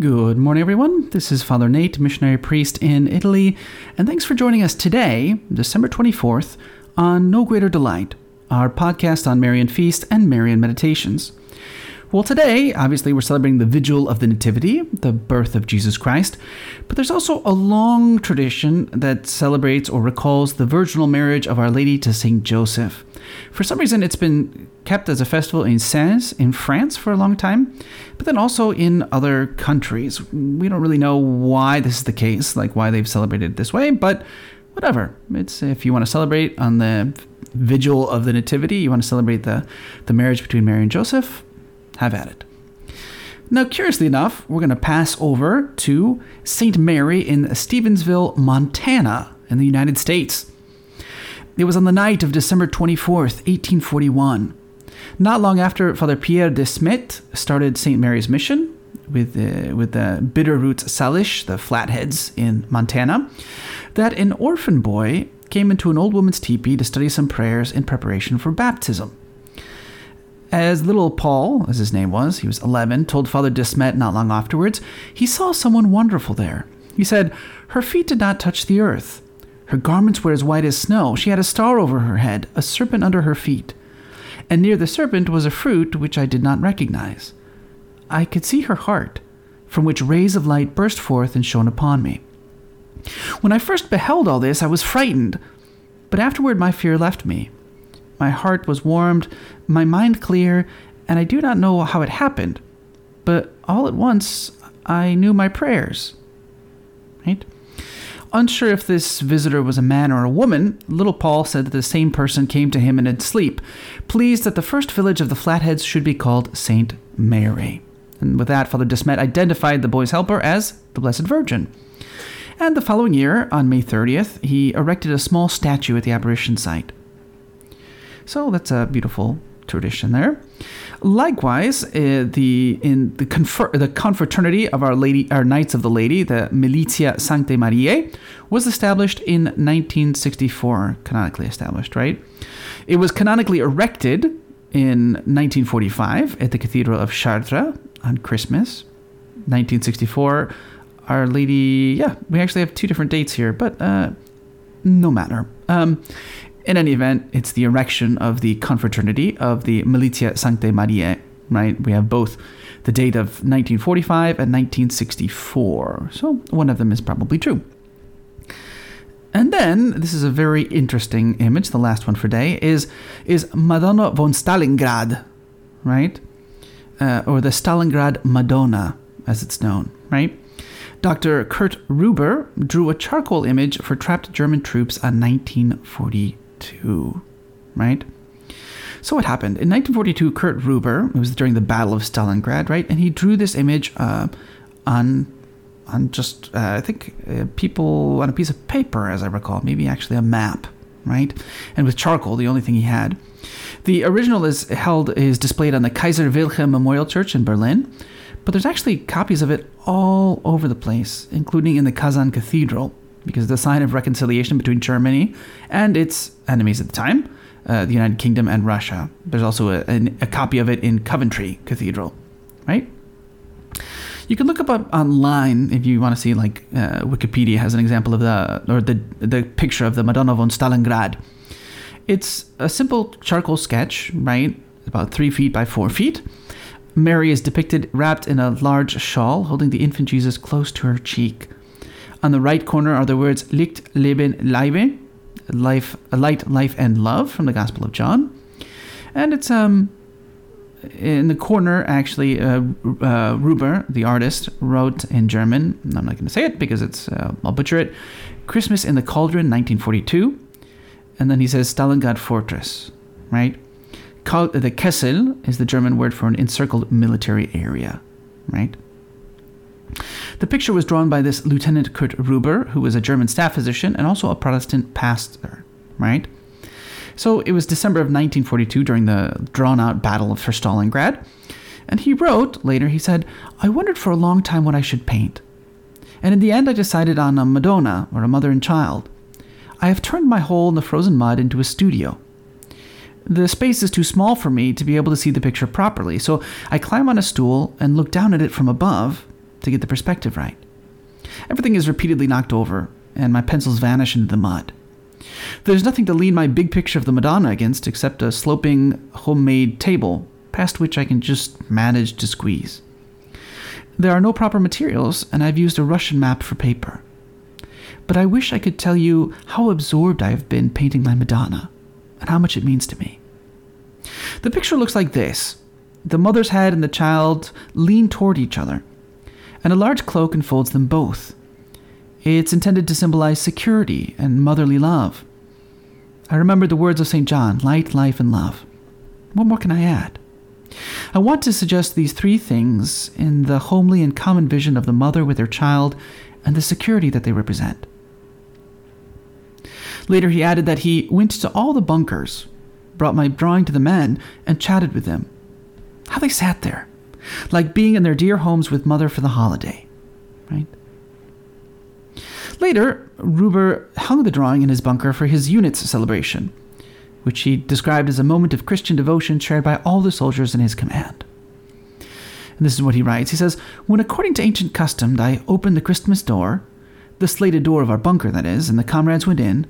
Good morning, everyone. This is Father Nate, missionary priest in Italy, and thanks for joining us today, December 24th, on No Greater Delight, our podcast on Marian Feast and Marian Meditations. Well, today, obviously, we're celebrating the Vigil of the Nativity, the birth of Jesus Christ, but there's also a long tradition that celebrates or recalls the virginal marriage of Our Lady to Saint Joseph. For some reason, it's been kept as a festival in Sens in France for a long time, but then also in other countries. We don't really know why this is the case, like why they've celebrated it this way, but whatever. It's if you want to celebrate on the Vigil of the Nativity, you want to celebrate the marriage between Mary and Joseph, have at it. Now, curiously enough, we're going to pass over to Saint Mary in Stevensville, Montana, in the United States. It was on the night of December 24th, 1841. Not long after Father Pierre de Smet started St. Mary's mission with the Bitterroots Salish, the Flatheads in Montana, that an orphan boy came into an old woman's teepee to study some prayers in preparation for baptism. As little Paul, as his name was, he was 11, told Father de Smet not long afterwards, he saw someone wonderful there. He said, "Her feet did not touch the earth. Her garments were as white as snow. She had a star over her head, a serpent under her feet. And near the serpent was a fruit which I did not recognize. I could see her heart, from which rays of light burst forth and shone upon me. When I first beheld all this, I was frightened, but afterward my fear left me. My heart was warmed, my mind clear, and I do not know how it happened, but all at once I knew my prayers." Right? Unsure if this visitor was a man or a woman, little Paul said that the same person came to him in his sleep, pleased that the first village of the Flatheads should be called St. Mary. And with that, Father de Smet identified the boy's helper as the Blessed Virgin. And the following year, on May 30th, he erected a small statue at the apparition site. So that's a beautiful tradition there. Likewise, the Confraternity of our Knights of the Lady, the Militia Sanctae Mariae, was established in 1964, canonically established, right? It was canonically erected in 1945 at the Cathedral of Chartres on Christmas, 1964. Our Lady, yeah, we actually have two different dates here, but no matter. In any event, it's the erection of the Confraternity of the Militia Sanctae Mariae, right? We have both the date of 1945 and 1964, so one of them is probably true. And then, this is a very interesting image, the last one for today, is Madonna von Stalingrad, right? Or the Stalingrad Madonna, as it's known, right? Dr. Kurt Reuber drew a charcoal image for trapped German troops on 1942. Right? So what happened? In 1942, Kurt Reuber, it was during the Battle of Stalingrad, right? And he drew this image on people on a piece of paper, as I recall, maybe actually a map, right? And with charcoal, the only thing he had. The original is displayed on the Kaiser Wilhelm Memorial Church in Berlin, but there's actually copies of it all over the place, including in the Kazan Cathedral, because the sign of reconciliation between Germany and its enemies at the time, the United Kingdom and Russia. There's also a copy of it in Coventry Cathedral, right? You can look up online if you want to see, like Wikipedia has an example of the picture of the Madonna von Stalingrad. It's a simple charcoal sketch, right? About 3 feet by 4 feet. Mary is depicted wrapped in a large shawl, holding the infant Jesus close to her cheek. On the right corner are the words Licht, Leben, Leibe, life, light, life, and love from the Gospel of John. And it's in the corner, actually, Reuber, the artist, wrote in German, I'm not going to say it because I'll butcher it, Christmas in the Cauldron, 1942. And then he says Stalingrad Fortress, right? The Kessel is the German word for an encircled military area, right? The picture was drawn by this Lieutenant Kurt Reuber, who was a German staff physician and also a Protestant pastor, right? So it was December of 1942 during the drawn-out battle for Stalingrad. And he wrote later, he said, "I wondered for a long time what I should paint. And in the end, I decided on a Madonna, or a mother and child. I have turned my hole in the frozen mud into a studio. The space is too small for me to be able to see the picture properly, so I climb on a stool and look down at it from above, to get the perspective right. Everything is repeatedly knocked over, and my pencils vanish into the mud. There's nothing to lean my big picture of the Madonna against except a sloping, homemade table, past which I can just manage to squeeze. There are no proper materials, and I've used a Russian map for paper. But I wish I could tell you how absorbed I have been painting my Madonna, and how much it means to me. The picture looks like this. The mother's head and the child lean toward each other, and a large cloak enfolds them both. It's intended to symbolize security and motherly love. I remembered the words of St. John, light, life, and love. What more can I add? I want to suggest these three things in the homely and common vision of the mother with her child and the security that they represent. Later he added that he went to all the bunkers, brought my drawing to the men, and chatted with them. How they sat there, like being in their dear homes with mother for the holiday, right? Later, Reuber hung the drawing in his bunker for his unit's celebration, which he described as a moment of Christian devotion shared by all the soldiers in his command. And this is what he writes. He says, "When, according to ancient custom, I opened the Christmas door, the slated door of our bunker, that is, and the comrades went in,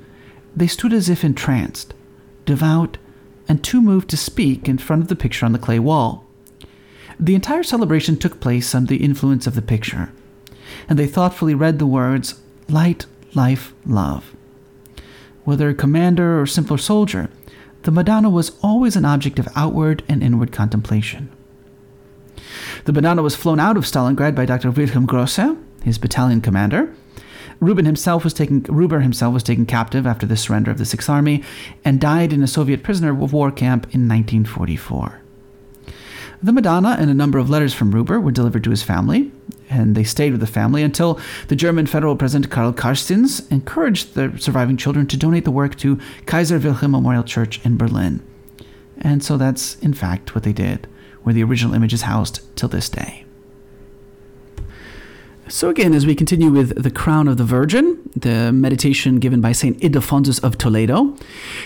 they stood as if entranced, devout, and too moved to speak in front of the picture on the clay wall. The entire celebration took place under the influence of the picture, and they thoughtfully read the words, light, life, love. Whether a commander or simpler soldier, the Madonna was always an object of outward and inward contemplation. The Madonna was flown out of Stalingrad by Dr. Wilhelm Grosse, his battalion commander. Reuber himself was taken captive after the surrender of the Sixth Army and died in a Soviet prisoner of war camp in 1944. The Madonna and a number of letters from Reuber were delivered to his family, and they stayed with the family until the German federal president Karl Karstens encouraged the surviving children to donate the work to Kaiser Wilhelm Memorial Church in Berlin. And so that's, in fact, what they did, where the original image is housed till this day. So again, as we continue with the Crown of the Virgin, the meditation given by St. Ildefonsus of Toledo,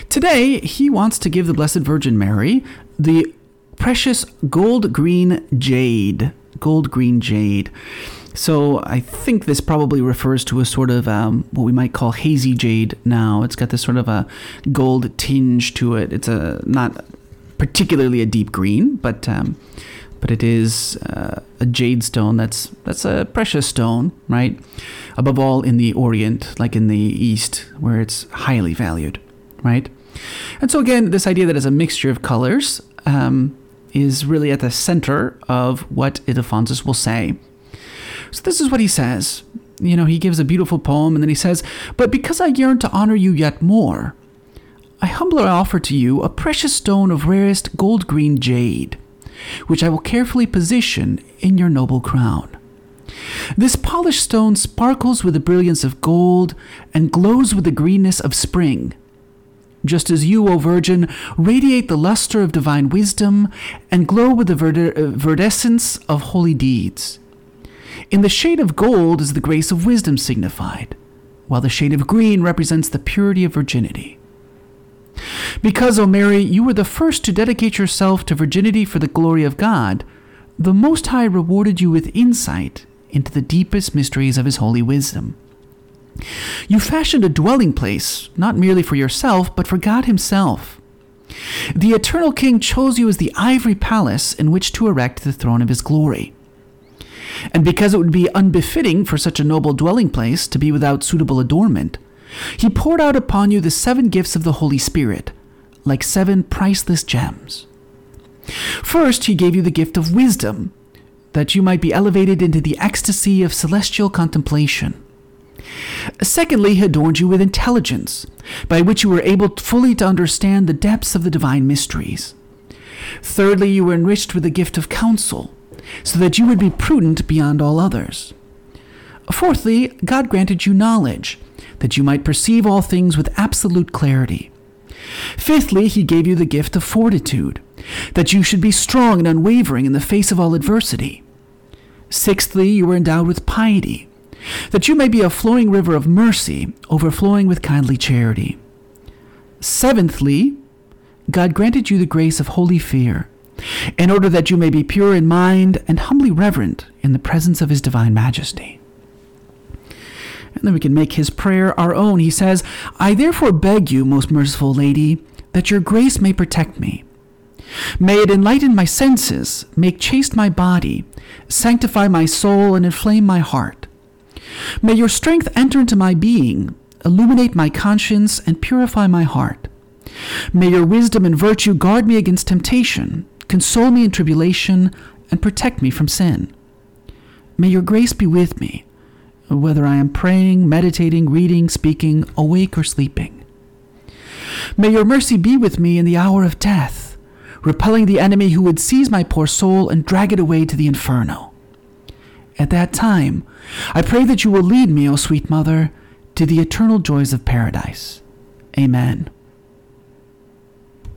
today he wants to give the Blessed Virgin Mary the precious gold-green jade. So I think this probably refers to a sort of what we might call hazy jade now. It's got this sort of a gold tinge to it. It's not particularly a deep green, but it is a jade stone that's a precious stone, right? Above all in the Orient, like in the East, where it's highly valued, right? And so again, this idea that it's a mixture of colors is really at the center of what Ildefonsus will say. So this is what he says. You know, he gives a beautiful poem, and then he says, "But because I yearn to honor you yet more, I humbly offer to you a precious stone of rarest gold-green jade, which I will carefully position in your noble crown. This polished stone sparkles with the brilliance of gold and glows with the greenness of spring, just as you, O Virgin, radiate the luster of divine wisdom and glow with the verdescence of holy deeds. In the shade of gold is the grace of wisdom signified, while the shade of green represents the purity of virginity. Because, O Mary, you were the first to dedicate yourself to virginity for the glory of God, the Most High rewarded you with insight into the deepest mysteries of his holy wisdom. You fashioned a dwelling place, not merely for yourself, but for God himself. The eternal King chose you as the ivory palace in which to erect the throne of his glory. And because it would be unbefitting for such a noble dwelling place to be without suitable adornment, he poured out upon you the seven gifts of the Holy Spirit, like seven priceless gems. First, he gave you the gift of wisdom, that you might be elevated into the ecstasy of celestial contemplation. Secondly, he adorned you with intelligence, by which you were able fully to understand the depths of the divine mysteries. Thirdly, you were enriched with the gift of counsel, so that you would be prudent beyond all others. Fourthly, God granted you knowledge, that you might perceive all things with absolute clarity. Fifthly, he gave you the gift of fortitude, that you should be strong and unwavering in the face of all adversity. Sixthly, you were endowed with piety, that you may be a flowing river of mercy, overflowing with kindly charity. Seventhly, God granted you the grace of holy fear, in order that you may be pure in mind and humbly reverent in the presence of his divine majesty." And then we can make his prayer our own. He says, "I therefore beg you, most merciful lady, that your grace may protect me. May it enlighten my senses, make chaste my body, sanctify my soul, and inflame my heart. May your strength enter into my being, illuminate my conscience, and purify my heart. May your wisdom and virtue guard me against temptation, console me in tribulation, and protect me from sin. May your grace be with me, whether I am praying, meditating, reading, speaking, awake, or sleeping. May your mercy be with me in the hour of death, repelling the enemy who would seize my poor soul and drag it away to the inferno. At that time, I pray that you will lead me, O sweet mother, to the eternal joys of paradise. Amen."